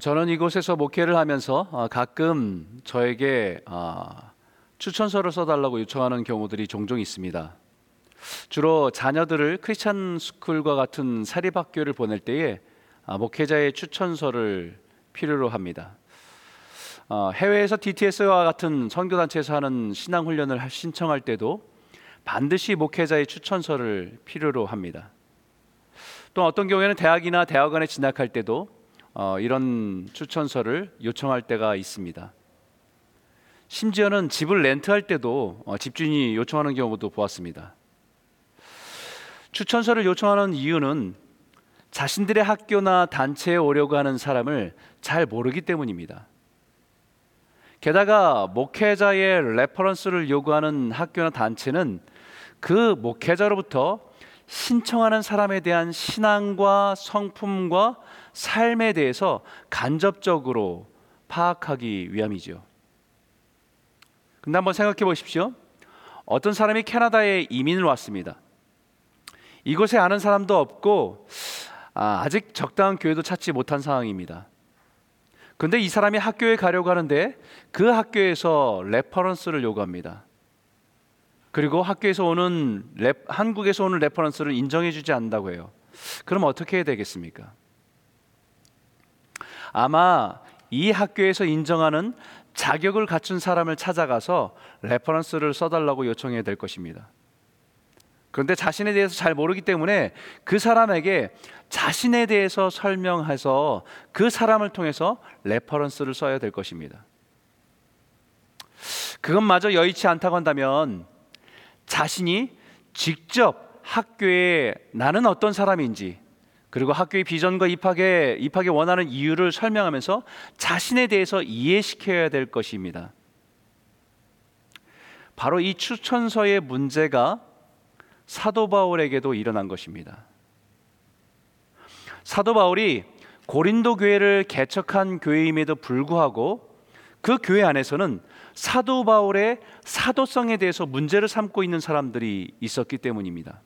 저는 이곳에서 목회를 하면서 가끔 저에게 추천서를 써달라고 요청하는 경우들이 종종 있습니다. 주로 자녀들을 크리스찬 스쿨과 같은 사립학교를 보낼 때에 목회자의 추천서를 필요로 합니다. 해외에서 DTS와 같은 선교단체에서 하는 신앙훈련을 신청할 때도 반드시 목회자의 추천서를 필요로 합니다. 또 어떤 경우에는 대학이나 대학원에 진학할 때도 이런 추천서를 요청할 때가 있습니다. 심지어는 집을 렌트할 때도 집주인이 요청하는 경우도 보았습니다. 추천서를 요청하는 이유는 자신들의 학교나 단체에 오려고 하는 사람을 잘 모르기 때문입니다. 게다가 목회자의 레퍼런스를 요구하는 학교나 단체는 그 목회자로부터 신청하는 사람에 대한 신앙과 성품과 삶에 대해서 간접적으로 파악하기 위함이죠. 근데 한번 생각해 보십시오. 어떤 사람이 캐나다에 이민을 왔습니다. 이곳에 아는 사람도 없고 아직 적당한 교회도 찾지 못한 상황입니다. 근데 이 사람이 학교에 가려고 하는데 그 학교에서 레퍼런스를 요구합니다. 그리고 학교에서 오는 한국에서 오는 레퍼런스를 인정해주지 않는다고 해요. 그럼 어떻게 해야 되겠습니까? 아마 이 학교에서 인정하는 자격을 갖춘 사람을 찾아가서 레퍼런스를 써달라고 요청해야 될 것입니다. 그런데 자신에 대해서 잘 모르기 때문에 그 사람에게 자신에 대해서 설명해서 그 사람을 통해서 레퍼런스를 써야 될 것입니다. 그것마저 여의치 않다고 한다면 자신이 직접 학교에 나는 어떤 사람인지 그리고 학교의 비전과 입학에 원하는 이유를 설명하면서 자신에 대해서 이해시켜야 될 것입니다. 바로 이 추천서의 문제가 사도 바울에게도 일어난 것입니다. 사도 바울이 고린도 교회를 개척한 교회임에도 불구하고 그 교회 안에서는 사도 바울의 사도성에 대해서 문제를 삼고 있는 사람들이 있었기 때문입니다.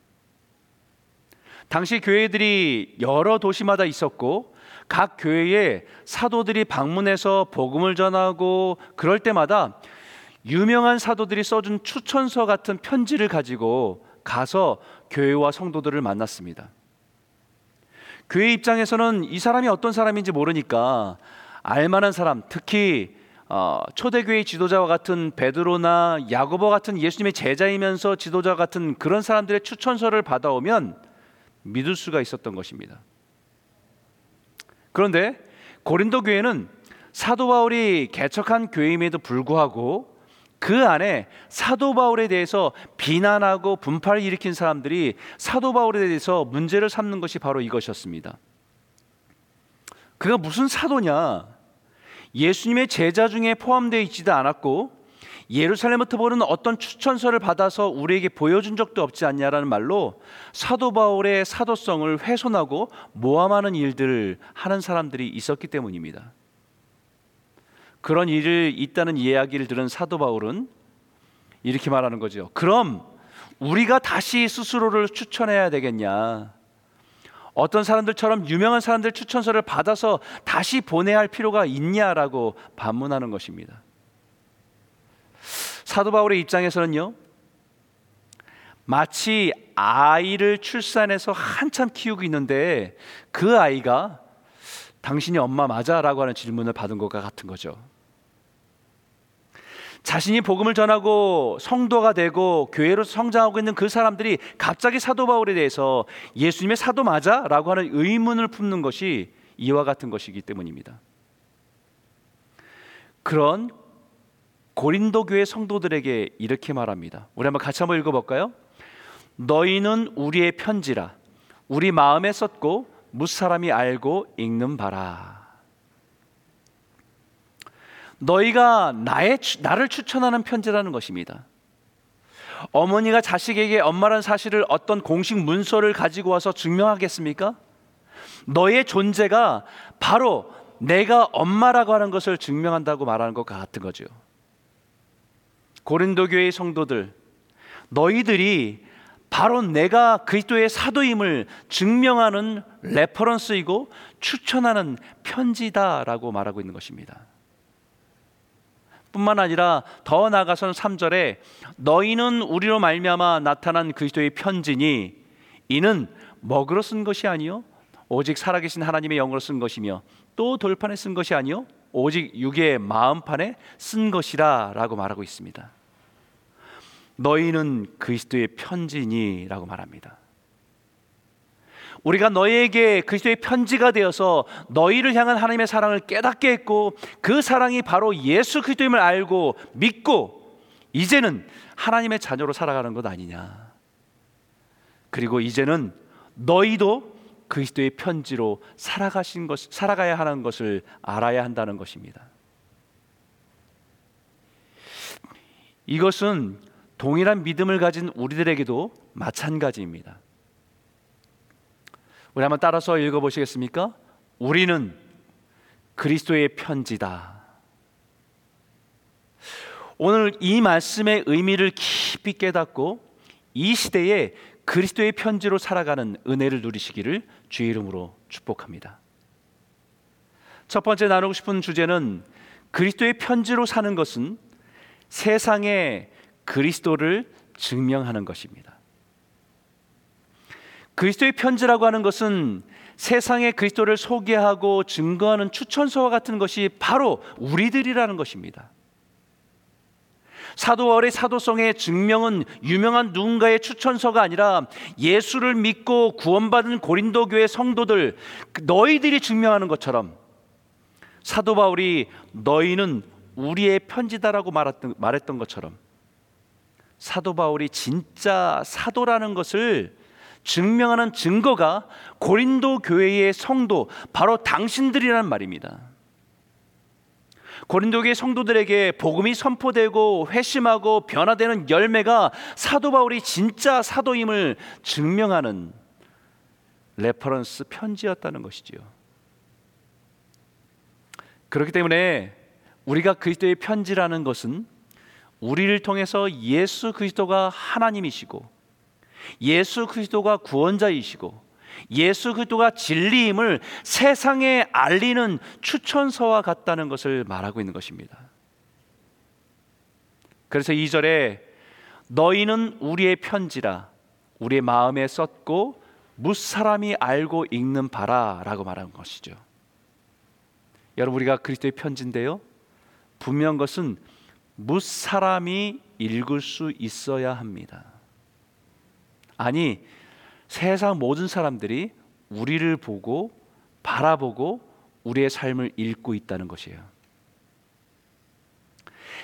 당시 교회들이 여러 도시마다 있었고 각 교회에 사도들이 방문해서 복음을 전하고 그럴 때마다 유명한 사도들이 써준 추천서 같은 편지를 가지고 가서 교회와 성도들을 만났습니다. 교회 입장에서는 이 사람이 어떤 사람인지 모르니까 알만한 사람, 특히 초대교회 지도자와 같은 베드로나 야고보 같은 예수님의 제자이면서 지도자 같은 그런 사람들의 추천서를 받아오면 믿을 수가 있었던 것입니다. 그런데 고린도 교회는 사도 바울이 개척한 교회임에도 불구하고 그 안에 사도 바울에 대해서 비난하고 분파를 일으킨 사람들이 사도 바울에 대해서 문제를 삼는 것이 바로 이것이었습니다. 그가 무슨 사도냐? 예수님의 제자 중에 포함되어 있지도 않았고 예루살렘부터 보는 어떤 추천서를 받아서 우리에게 보여준 적도 없지 않냐라는 말로 사도 바울의 사도성을 훼손하고 모함하는 일들을 하는 사람들이 있었기 때문입니다. 그런 일이 있다는 이야기를 들은 사도 바울은 이렇게 말하는 거죠. 그럼 우리가 다시 스스로를 추천해야 되겠냐? 어떤 사람들처럼 유명한 사람들 추천서를 받아서 다시 보내야 할 필요가 있냐라고 반문하는 것입니다. 사도 바울의 입장에서는요, 마치 아이를 출산해서 한참 키우고 있는데 그 아이가 당신이 엄마 맞아? 라고 하는 질문을 받은 것과 같은 거죠. 자신이 복음을 전하고 성도가 되고 교회로 성장하고 있는 그 사람들이 갑자기 사도 바울에 대해서 예수님의 사도 맞아? 라고 하는 의문을 품는 것이 이와 같은 것이기 때문입니다. 그런 고린도 교회 성도들에게 이렇게 말합니다. 우리 한번 같이 한번 읽어볼까요? 너희는 우리의 편지라 우리 마음에 썼고 무사람이 알고 읽는 바라. 너희가 나를 추천하는 편지라는 것입니다. 어머니가 자식에게 엄마라는 사실을 어떤 공식 문서를 가지고 와서 증명하겠습니까? 너의 존재가 바로 내가 엄마라고 하는 것을 증명한다고 말하는 것과 같은 거죠. 고린도 교회의 성도들, 너희들이 바로 내가 그리스도의 사도임을 증명하는 레퍼런스이고 추천하는 편지다라고 말하고 있는 것입니다. 뿐만 아니라 더 나아가서는 3절에 너희는 우리로 말미암아 나타난 그리스도의 편지니 이는 먹으로 쓴 것이 아니요 오직 살아계신 하나님의 영으로 쓴 것이며 또 돌판에 쓴 것이 아니요 오직 육의 마음판에 쓴 것이라 라고 말하고 있습니다. 너희는 그리스도의 편지니 라고 말합니다. 우리가 너희에게 그리스도의 편지가 되어서 너희를 향한 하나님의 사랑을 깨닫게 했고 그 사랑이 바로 예수 그리스도임을 알고 믿고 이제는 하나님의 자녀로 살아가는 것 아니냐. 그리고 이제는 너희도 그리스도의 편지로 살아가야 하는 것을 알아야 한다는 것입니다. 이것은 동일한 믿음을 가진 우리들에게도 마찬가지입니다. 우리 한번 따라서 읽어보시겠습니까? 우리는 그리스도의 편지다. 오늘 이 말씀의 의미를 깊이 깨닫고 이 시대에 그리스도의 편지로 살아가는 은혜를 누리시기를 주의 이름으로 축복합니다. 첫 번째 나누고 싶은 주제는 그리스도의 편지로 사는 것은 세상에 그리스도를 증명하는 것입니다. 그리스도의 편지라고 하는 것은 세상에 그리스도를 소개하고 증거하는 추천서와 같은 것이 바로 우리들이라는 것입니다. 사도바울의 사도성의 증명은 유명한 누군가의 추천서가 아니라 예수를 믿고 구원받은 고린도 교회 성도들 너희들이 증명하는 것처럼 사도바울이 너희는 우리의 편지다라고 말했던 것처럼 사도바울이 진짜 사도라는 것을 증명하는 증거가 고린도 교회의 성도 바로 당신들이란 말입니다. 고린도교의 성도들에게 복음이 선포되고 회심하고 변화되는 열매가 사도 바울이 진짜 사도임을 증명하는 레퍼런스 편지였다는 것이지요. 그렇기 때문에 우리가 그리스도의 편지라는 것은 우리를 통해서 예수 그리스도가 하나님이시고 예수 그리스도가 구원자이시고 예수 그리스도가 진리임을 세상에 알리는 추천서와 같다는 것을 말하고 있는 것입니다. 그래서 2절에 너희는 우리의 편지라 우리의 마음에 썼고 무사람이 알고 읽는 바라 라고 말하는 것이죠. 여러분 우리가 그리스도의 편지인데요 분명한 것은 무사람이 읽을 수 있어야 합니다. 아니 세상 모든 사람들이 우리를 보고 바라보고 우리의 삶을 읽고 있다는 것이에요.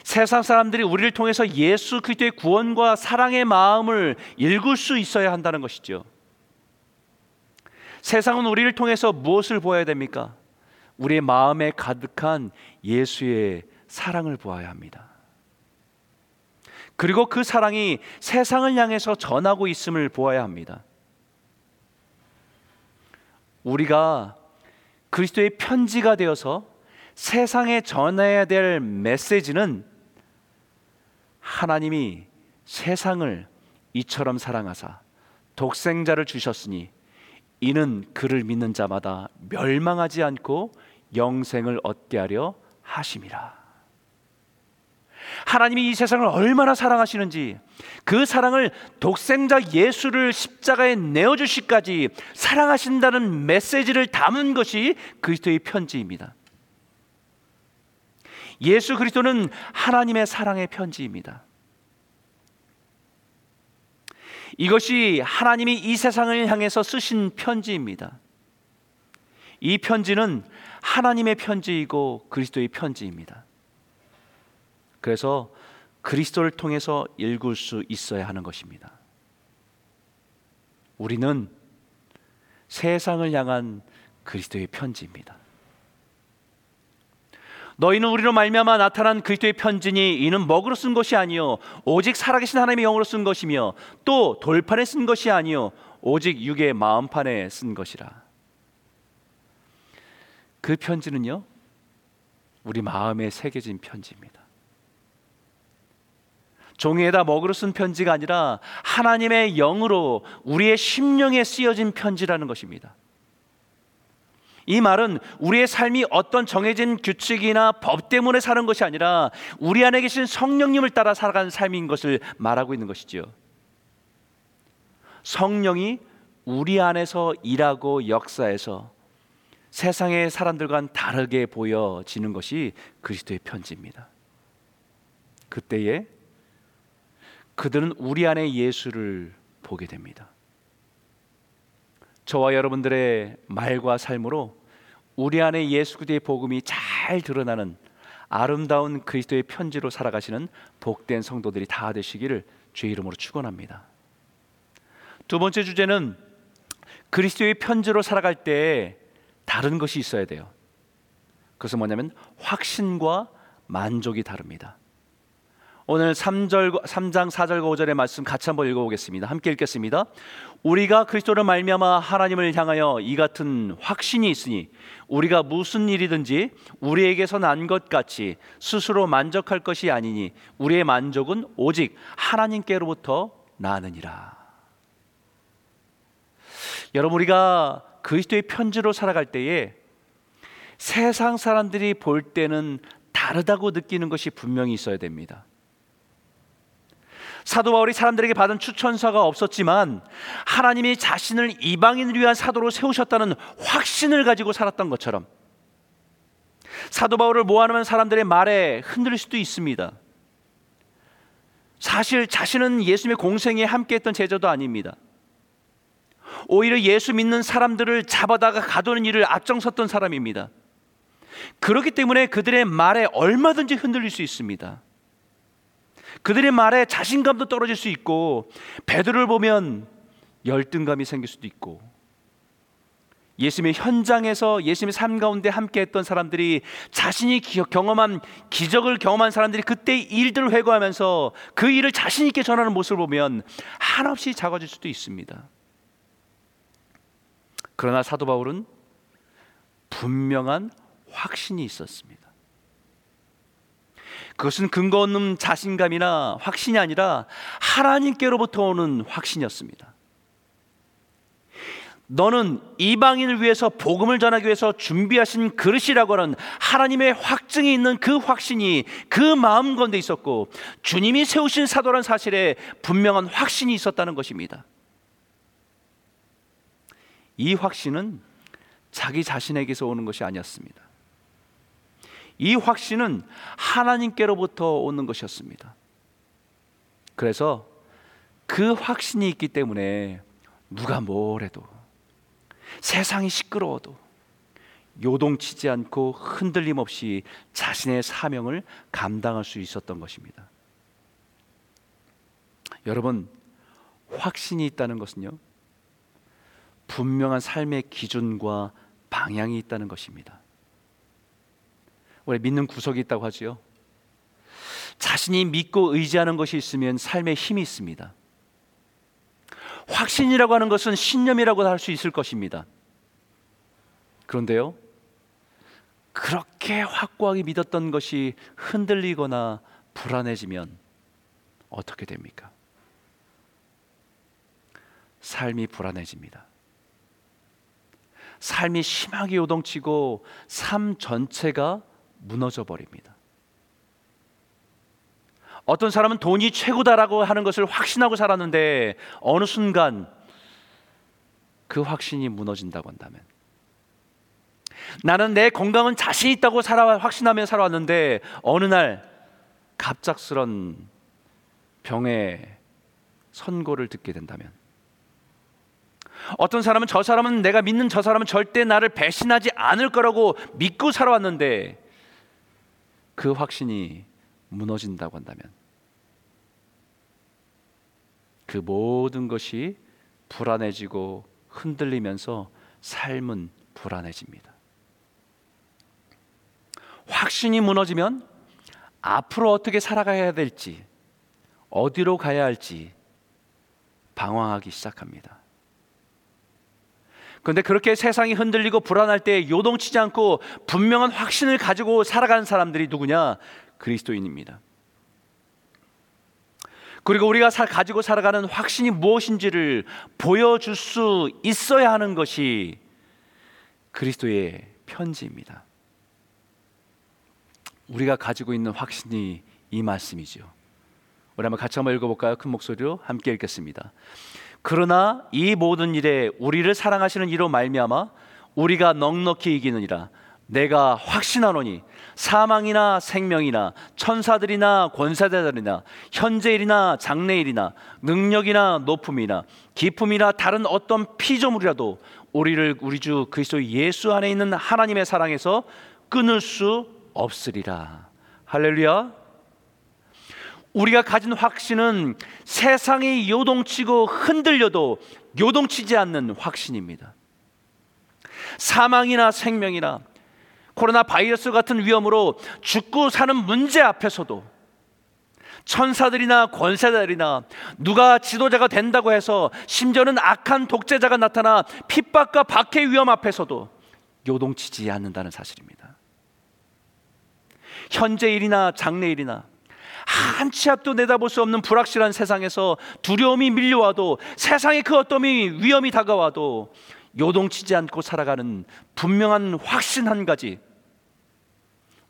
세상 사람들이 우리를 통해서 예수 그리스도의 구원과 사랑의 마음을 읽을 수 있어야 한다는 것이죠. 세상은 우리를 통해서 무엇을 보아야 됩니까? 우리의 마음에 가득한 예수의 사랑을 보아야 합니다. 그리고 그 사랑이 세상을 향해서 전하고 있음을 보아야 합니다. 우리가 그리스도의 편지가 되어서 세상에 전해야 될 메시지는 하나님이 세상을 이처럼 사랑하사 독생자를 주셨으니 이는 그를 믿는 자마다 멸망하지 않고 영생을 얻게 하려 하심이라. 하나님이 이 세상을 얼마나 사랑하시는지 그 사랑을 독생자 예수를 십자가에 내어주시기까지 사랑하신다는 메시지를 담은 것이 그리스도의 편지입니다. 예수 그리스도는 하나님의 사랑의 편지입니다. 이것이 하나님이 이 세상을 향해서 쓰신 편지입니다. 이 편지는 하나님의 편지이고 그리스도의 편지입니다. 그래서 그리스도를 통해서 읽을 수 있어야 하는 것입니다. 우리는 세상을 향한 그리스도의 편지입니다. 너희는 우리로 말미암아 나타난 그리스도의 편지니 이는 먹으로 쓴 것이 아니요 오직 살아계신 하나님의 영으로 쓴 것이며 또 돌판에 쓴 것이 아니요 오직 육의 마음판에 쓴 것이라. 그 편지는요 우리 마음에 새겨진 편지입니다. 종이에다 먹으로 쓴 편지가 아니라 하나님의 영으로 우리의 심령에 쓰여진 편지라는 것입니다. 이 말은 우리의 삶이 어떤 정해진 규칙이나 법 때문에 사는 것이 아니라 우리 안에 계신 성령님을 따라 살아가는 삶인 것을 말하고 있는 것이지요. 성령이 우리 안에서 일하고 역사해서 세상의 사람들과는 다르게 보여지는 것이 그리스도의 편지입니다. 그때에 그들은 우리 안에 예수를 보게 됩니다. 저와 여러분들의 말과 삶으로 우리 안에 예수 그리스도의 복음이 잘 드러나는 아름다운 그리스도의 편지로 살아가시는 복된 성도들이 다 되시기를 주의 이름으로 축원합니다. 두 번째 주제는 그리스도의 편지로 살아갈 때 다른 것이 있어야 돼요. 그것은 뭐냐면 확신과 만족이 다릅니다. 오늘 3장 4절과 5절의 말씀 같이 한번 읽어보겠습니다. 함께 읽겠습니다. 우리가 그리스도로 말미암아 하나님을 향하여 이 같은 확신이 있으니 우리가 무슨 일이든지 우리에게서 난 것 같이 스스로 만족할 것이 아니니 우리의 만족은 오직 하나님께로부터 나느니라. 여러분, 우리가 그리스도의 편지로 살아갈 때에 세상 사람들이 볼 때는 다르다고 느끼는 것이 분명히 있어야 됩니다. 사도 바울이 사람들에게 받은 추천서가 없었지만 하나님이 자신을 이방인을 위한 사도로 세우셨다는 확신을 가지고 살았던 것처럼 사도 바울을 모함하는 사람들의 말에 흔들릴 수도 있습니다. 사실 자신은 예수님의 공생에 함께했던 제자도 아닙니다. 오히려 예수 믿는 사람들을 잡아다가 가두는 일을 앞장섰던 사람입니다. 그렇기 때문에 그들의 말에 얼마든지 흔들릴 수 있습니다. 그들의 말에 자신감도 떨어질 수 있고 베드로를 보면 열등감이 생길 수도 있고 예수님의 현장에서 예수님의 삶 가운데 함께했던 사람들이 자신이 경험한 기적을 경험한 사람들이 그때 일들을 회고하면서 그 일을 자신 있게 전하는 모습을 보면 한없이 작아질 수도 있습니다. 그러나 사도 바울은 분명한 확신이 있었습니다. 그것은 근거 없는 자신감이나 확신이 아니라 하나님께로부터 오는 확신이었습니다. 너는 이방인을 위해서 복음을 전하기 위해서 준비하신 그릇이라고 하는 하나님의 확증이 있는 그 확신이 그 마음 가운데 있었고 주님이 세우신 사도란 사실에 분명한 확신이 있었다는 것입니다. 이 확신은 자기 자신에게서 오는 것이 아니었습니다. 이 확신은 하나님께로부터 오는 것이었습니다. 그래서 그 확신이 있기 때문에 누가 뭘 해도 세상이 시끄러워도 요동치지 않고 흔들림 없이 자신의 사명을 감당할 수 있었던 것입니다. 여러분, 확신이 있다는 것은요 분명한 삶의 기준과 방향이 있다는 것입니다. 우리 믿는 구석이 있다고 하지요. 자신이 믿고 의지하는 것이 있으면 삶에 힘이 있습니다. 확신이라고 하는 것은 신념이라고 할 수 있을 것입니다. 그런데요 그렇게 확고하게 믿었던 것이 흔들리거나 불안해지면 어떻게 됩니까? 삶이 불안해집니다. 삶이 심하게 요동치고 삶 전체가 무너져버립니다. 어떤 사람은 돈이 최고다라고 하는 것을 확신하고 살았는데 어느 순간 그 확신이 무너진다고 한다면, 나는 내 건강은 자신 있다고 확신하며 살아왔는데 어느 날 갑작스런 병의 선고를 듣게 된다면, 어떤 사람은 저 사람은 내가 믿는 저 사람은 절대 나를 배신하지 않을 거라고 믿고 살아왔는데 그 확신이 무너진다고 한다면 그 모든 것이 불안해지고 흔들리면서 삶은 불안해집니다. 확신이 무너지면 앞으로 어떻게 살아가야 될지, 어디로 가야 할지 방황하기 시작합니다. 그런데 그렇게 세상이 흔들리고 불안할 때 요동치지 않고 분명한 확신을 가지고 살아가는 사람들이 누구냐? 그리스도인입니다. 그리고 우리가 가지고 살아가는 확신이 무엇인지를 보여줄 수 있어야 하는 것이 그리스도의 편지입니다. 우리가 가지고 있는 확신이 이 말씀이죠. 우리 한번 같이 한번 읽어볼까요? 큰 목소리로 함께 읽겠습니다. 그러나 이 모든 일에 우리를 사랑하시는 이로 말미암아 우리가 넉넉히 이기느니라. 내가 확신하노니 사망이나 생명이나 천사들이나 권세자들이나 현재일이나 장래일이나 능력이나 높음이나 기품이나 다른 어떤 피조물이라도 우리를 우리 주 그리스도 예수 안에 있는 하나님의 사랑에서 끊을 수 없으리라. 할렐루야. 우리가 가진 확신은 세상이 요동치고 흔들려도 요동치지 않는 확신입니다. 사망이나 생명이나 코로나 바이러스 같은 위험으로 죽고 사는 문제 앞에서도 천사들이나 권세자들이나 누가 지도자가 된다고 해서 심지어는 악한 독재자가 나타나 핍박과 박해의 위험 앞에서도 요동치지 않는다는 사실입니다. 현재일이나 장래일이나 한 치 앞도 내다볼 수 없는 불확실한 세상에서 두려움이 밀려와도 세상의 그 어떤 위험이 다가와도 요동치지 않고 살아가는 분명한 확신 한 가지,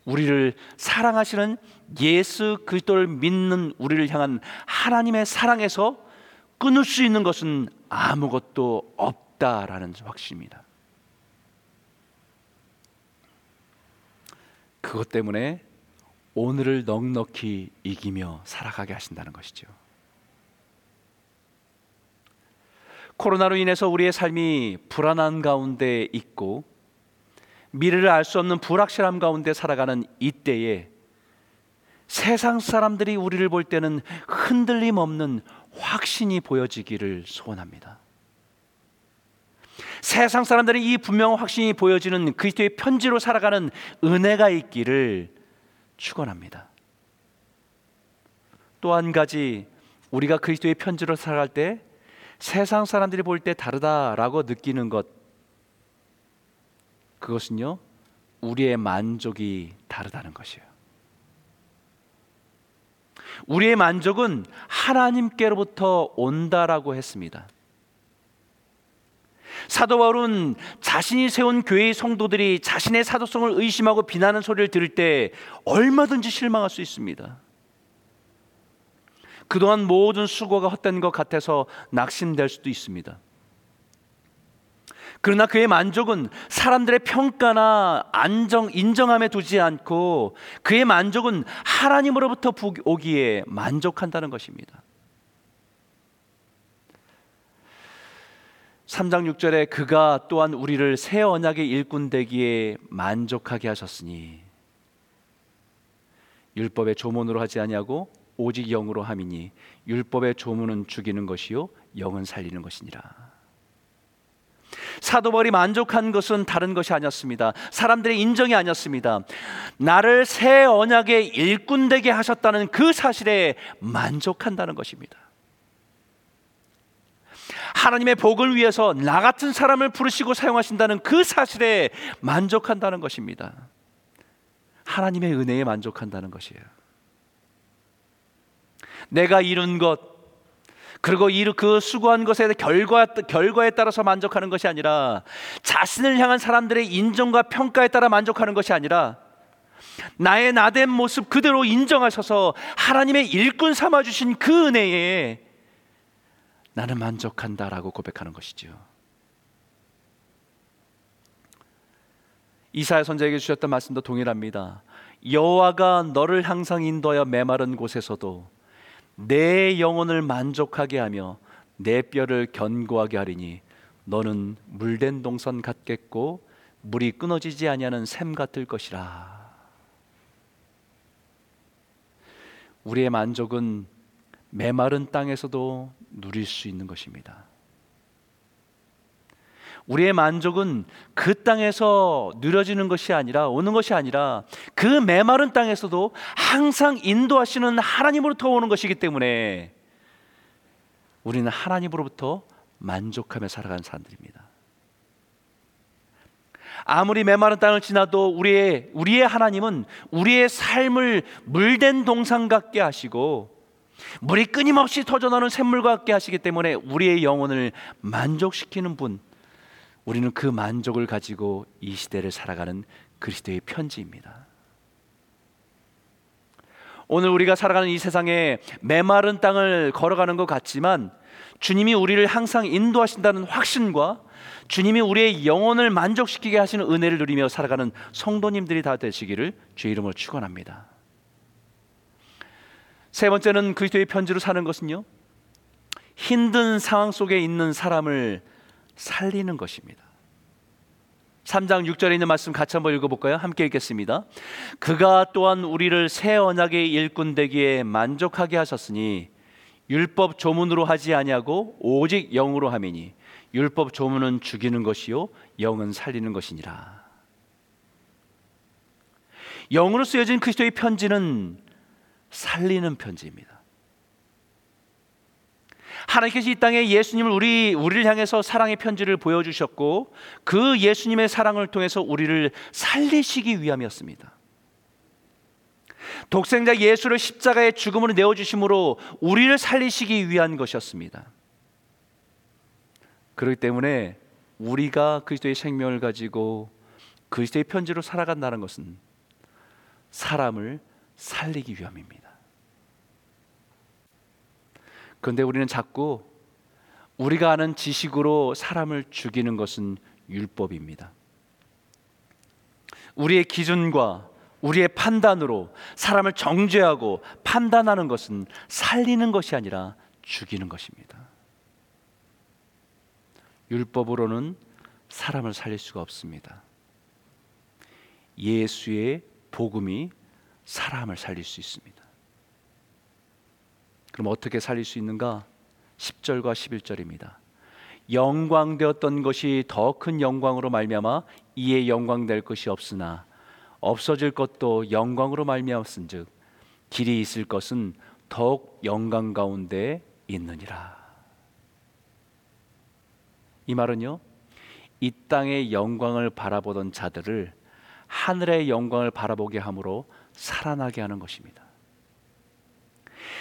우리를 사랑하시는 예수 그리스도를 믿는 우리를 향한 하나님의 사랑에서 끊을 수 있는 것은 아무것도 없다라는 확신입니다. 그것 때문에 오늘을 넉넉히 이기며 살아가게 하신다는 것이죠. 코로나로 인해서 우리의 삶이 불안한 가운데 있고 미래를 알 수 없는 불확실함 가운데 살아가는 이때에 세상 사람들이 우리를 볼 때는 흔들림 없는 확신이 보여지기를 소원합니다. 세상 사람들이 이 분명한 확신이 보여지는 그리스도의 편지로 살아가는 은혜가 있기를 축원합니다. 또 한 가지, 우리가 그리스도의 편지로 살아갈 때 세상 사람들이 볼 때 다르다라고 느끼는 것, 그것은요 우리의 만족이 다르다는 것이에요. 우리의 만족은 하나님께로부터 온다라고 했습니다. 사도 바울은 자신이 세운 교회의 성도들이 자신의 사도성을 의심하고 비난하는 소리를 들을 때 얼마든지 실망할 수 있습니다. 그동안 모든 수고가 헛된 것 같아서 낙심될 수도 있습니다. 그러나 그의 만족은 사람들의 평가나 인정함에 두지 않고 그의 만족은 하나님으로부터 오기에 만족한다는 것입니다. 3장 6절에 그가 또한 우리를 새 언약의 일꾼 되기에 만족하게 하셨으니 율법의 조문으로 하지 아니하고 오직 영으로 함이니 율법의 조문은 죽이는 것이요 영은 살리는 것이니라. 사도 바울이 만족한 것은 다른 것이 아니었습니다. 사람들의 인정이 아니었습니다. 나를 새 언약의 일꾼 되게 하셨다는 그 사실에 만족한다는 것입니다. 하나님의 복을 위해서 나 같은 사람을 부르시고 사용하신다는 그 사실에 만족한다는 것입니다. 하나님의 은혜에 만족한다는 것이에요. 내가 이룬 것, 그리고 그 수고한 것에 결과에 따라서 만족하는 것이 아니라, 자신을 향한 사람들의 인정과 평가에 따라 만족하는 것이 아니라 나의 나된 모습 그대로 인정하셔서 하나님의 일꾼 삼아주신 그 은혜에 나는 만족한다라고 고백하는 것이죠. 이사야 선지자에게 주셨던 말씀도 동일합니다. 여호와가 너를 항상 인도하여 메마른 곳에서도 내 영혼을 만족하게 하며 내 뼈를 견고하게 하리니 너는 물된 동산 같겠고 물이 끊어지지 아니하는 샘 같을 것이라. 우리의 만족은 메마른 땅에서도 누릴 수 있는 것입니다. 우리의 만족은 그 땅에서 누려지는 것이 아니라, 오는 것이 아니라 그 메마른 땅에서도 항상 인도하시는 하나님으로부터 오는 것이기 때문에 우리는 하나님으로부터 만족하며 살아가는 사람들입니다. 아무리 메마른 땅을 지나도 우리의 하나님은 우리의 삶을 물된 동산 같게 하시고 물이 끊임없이 터져나오는 샘물과 같게 하시기 때문에 우리의 영혼을 만족시키는 분, 우리는 그 만족을 가지고 이 시대를 살아가는 그리스도의 편지입니다. 오늘 우리가 살아가는 이 세상에 메마른 땅을 걸어가는 것 같지만 주님이 우리를 항상 인도하신다는 확신과 주님이 우리의 영혼을 만족시키게 하시는 은혜를 누리며 살아가는 성도님들이 다 되시기를 주의 이름으로 축원합니다. 세 번째는 그리스도의 편지로 사는 것은요, 힘든 상황 속에 있는 사람을 살리는 것입니다. 3장 6절에 있는 말씀 같이 한번 읽어볼까요? 함께 읽겠습니다. 그가 또한 우리를 새 언약의 일꾼 되기에 만족하게 하셨으니 율법 조문으로 하지 아니하고 오직 영으로 하매니 율법 조문은 죽이는 것이요 영은 살리는 것이니라. 영으로 쓰여진 그리스도의 편지는 살리는 편지입니다. 하나님께서 이 땅에 예수님을 우리를 향해서 사랑의 편지를 보여주셨고 그 예수님의 사랑을 통해서 우리를 살리시기 위함이었습니다. 독생자 예수를 십자가의 죽음으로 내어주심으로 우리를 살리시기 위한 것이었습니다. 그렇기 때문에 우리가 그리스도의 생명을 가지고 그리스도의 편지로 살아간다는 것은 사람을 살리기 위함입니다. 그런데 우리는 자꾸 우리가 아는 지식으로 사람을 죽이는 것은 율법입니다. 우리의 기준과 우리의 판단으로 사람을 정죄하고 판단하는 것은 살리는 것이 아니라 죽이는 것입니다. 율법으로는 사람을 살릴 수가 없습니다. 예수의 복음이 사람을 살릴 수 있습니다. 그럼 어떻게 살릴 수 있는가? 10절과 11절입니다. 영광되었던 것이 더 큰 영광으로 말미암아 이에 영광될 것이 없으나 없어질 것도 영광으로 말미암았은즉 길이 있을 것은 더욱 영광 가운데 있느니라. 이 말은요, 이 땅의 영광을 바라보던 자들을 하늘의 영광을 바라보게 함으로 살아나게 하는 것입니다.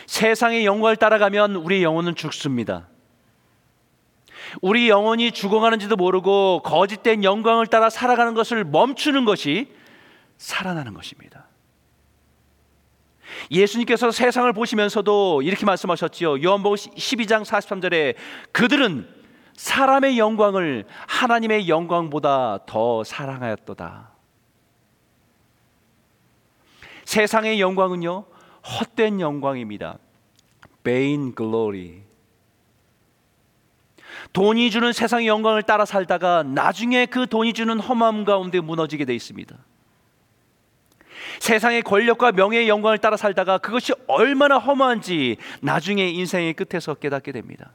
세상의 영광을 따라가면 우리 영혼은 죽습니다. 우리 영혼이 죽어가는지도 모르고 거짓된 영광을 따라 살아가는 것을 멈추는 것이 살아나는 것입니다. 예수님께서 세상을 보시면서도 이렇게 말씀하셨지요. 요한복음 12장 43절에 그들은 사람의 영광을 하나님의 영광보다 더 사랑하였도다. 세상의 영광은요, 헛된 영광입니다. vain glory. 돈이 주는 세상의 영광을 따라 살다가 나중에 그 돈이 주는 험함 가운데 무너지게 돼 있습니다. 세상의 권력과 명예의 영광을 따라 살다가 그것이 얼마나 허무한지 나중에 인생의 끝에서 깨닫게 됩니다.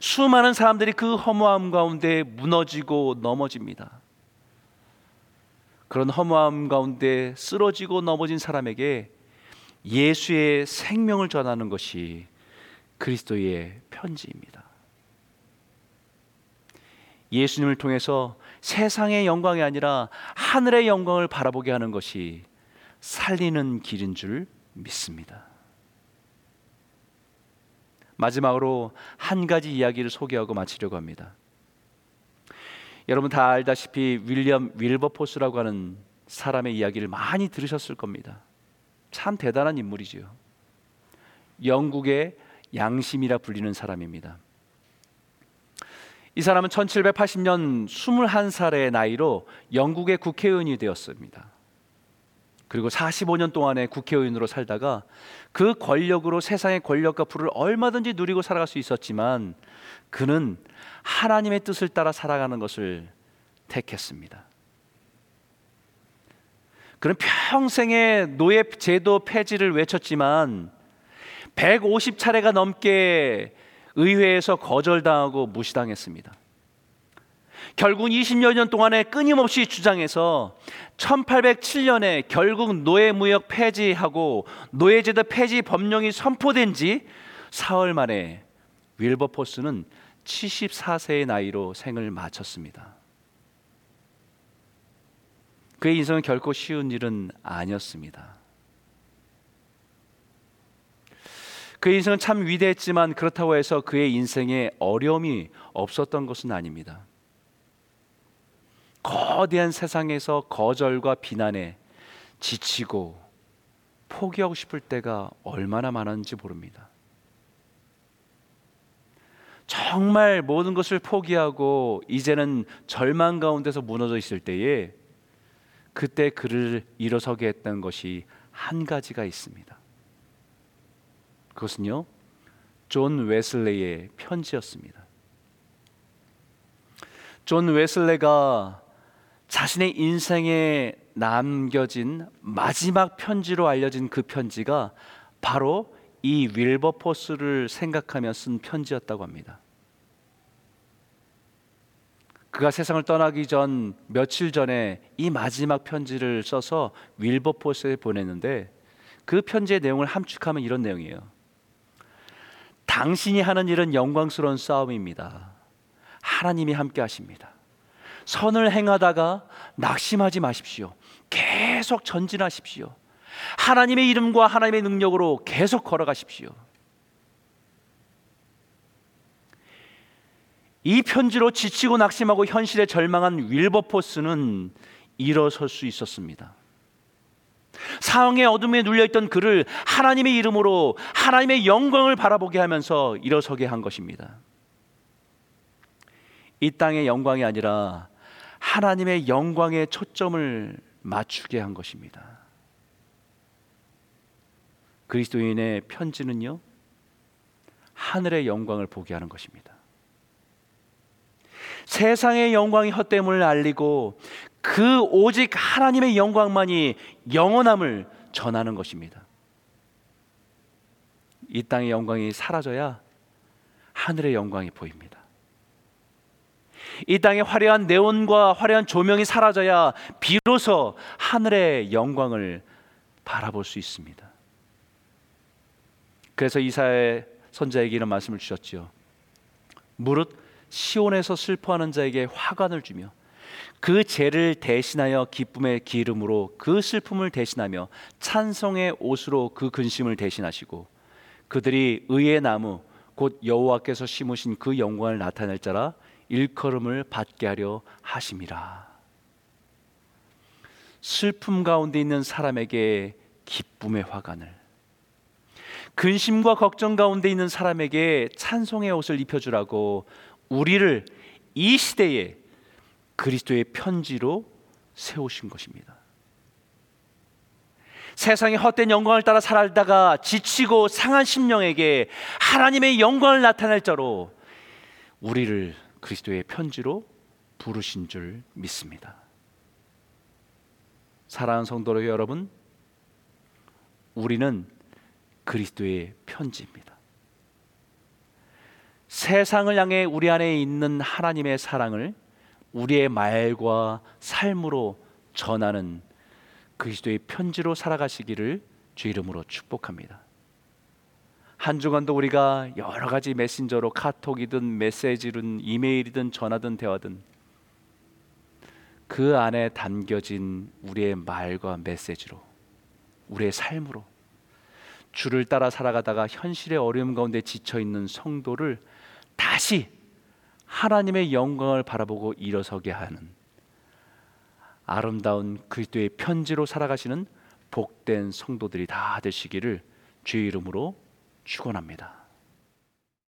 수많은 사람들이 그 허무함 가운데 무너지고 넘어집니다. 그런 허무함 가운데 쓰러지고 넘어진 사람에게 예수의 생명을 전하는 것이 그리스도의 편지입니다. 예수님을 통해서 세상의 영광이 아니라 하늘의 영광을 바라보게 하는 것이 살리는 길인 줄 믿습니다. 마지막으로 한 가지 이야기를 소개하고 마치려고 합니다. 여러분 다 알다시피 윌리엄 윌버포스라고 하는 사람의 이야기를 많이 들으셨을 겁니다. 참 대단한 인물이지요. 영국의 양심이라 불리는 사람입니다. 이 사람은 1780년 21살의 나이로 영국의 국회의원이 되었습니다. 그리고 45년 동안의 국회의원으로 살다가 그 권력으로 세상의 권력과 부를 얼마든지 누리고 살아갈 수 있었지만 그는 하나님의 뜻을 따라 살아가는 것을 택했습니다. 그는 평생에 노예 제도 폐지를 외쳤지만 150차례가 넘게 의회에서 거절당하고 무시당했습니다. 결국 20여 년 동안에 끊임없이 주장해서 1807년에 결국 노예무역 폐지하고 노예제도 폐지 법령이 선포된 지 사흘 만에 윌버포스는 74세의 나이로 생을 마쳤습니다. 그의 인생은 결코 쉬운 일은 아니었습니다. 그의 인생은 참 위대했지만 그렇다고 해서 그의 인생에 어려움이 없었던 것은 아닙니다. 거대한 세상에서 거절과 비난에 지치고 포기하고 싶을 때가 얼마나 많았는지 모릅니다. 정말 모든 것을 포기하고 이제는 절망 가운데서 무너져 있을 때에 그때 그를 일어서게 했던 것이 한 가지가 있습니다. 그것은요, 존 웨슬레이의 편지였습니다. 존 웨슬레이가 자신의 인생에 남겨진 마지막 편지로 알려진 그 편지가 바로 이 윌버포스를 생각하며 쓴 편지였다고 합니다. 그가 세상을 떠나기 전 며칠 전에 이 마지막 편지를 써서 윌버포스에 보냈는데 그 편지의 내용을 함축하면 이런 내용이에요. 당신이 하는 일은 영광스러운 싸움입니다. 하나님이 함께 하십니다. 선을 행하다가 낙심하지 마십시오. 계속 전진하십시오. 하나님의 이름과 하나님의 능력으로 계속 걸어가십시오. 이 편지로 지치고 낙심하고 현실에 절망한 윌버포스는 일어설 수 있었습니다. 상황의 어둠에 눌려있던 그를 하나님의 이름으로 하나님의 영광을 바라보게 하면서 일어서게 한 것입니다. 이 땅의 영광이 아니라 하나님의 영광에 초점을 맞추게 한 것입니다. 그리스도인의 편지는요, 하늘의 영광을 보게 하는 것입니다. 세상의 영광이 헛됨을 알리고 그 오직 하나님의 영광만이 영원함을 전하는 것입니다. 이 땅의 영광이 사라져야 하늘의 영광이 보입니다. 이 땅의 화려한 네온과 화려한 조명이 사라져야 비로소 하늘의 영광을 바라볼 수 있습니다. 그래서 이사야 선지자에게 이런 말씀을 주셨지요. 무릇 시온에서 슬퍼하는 자에게 화관을 주며 그 죄를 대신하여 기쁨의 기름으로 그 슬픔을 대신하며 찬송의 옷으로 그 근심을 대신하시고 그들이 의의 나무 곧 여호와께서 심으신 그 영광을 나타낼 자라 일컬음을 받게 하려 하심이라. 슬픔 가운데 있는 사람에게 기쁨의 화관을, 근심과 걱정 가운데 있는 사람에게 찬송의 옷을 입혀주라고 우리를 이 시대에 그리스도의 편지로 세우신 것입니다. 세상의 헛된 영광을 따라 살다가 지치고 상한 심령에게 하나님의 영광을 나타낼 자로 우리를 그리스도의 편지로 부르신 줄 믿습니다. 사랑하는 성도로 여러분, 우리는 그리스도의 편지입니다. 세상을 향해 우리 안에 있는 하나님의 사랑을 우리의 말과 삶으로 전하는 그리스도의 편지로 살아가시기를 주 이름으로 축복합니다. 한 주간도 우리가 여러 가지 메신저로 카톡이든 메시지든 이메일이든 전화든 대화든 그 안에 담겨진 우리의 말과 메시지로 우리의 삶으로 주를 따라 살아가다가 현실의 어려움 가운데 지쳐있는 성도를 다시 하나님의 영광을 바라보고 일어서게 하는 아름다운 그리스도의 편지로 살아가시는 복된 성도들이 다 되시기를 주의 이름으로 축원합니다.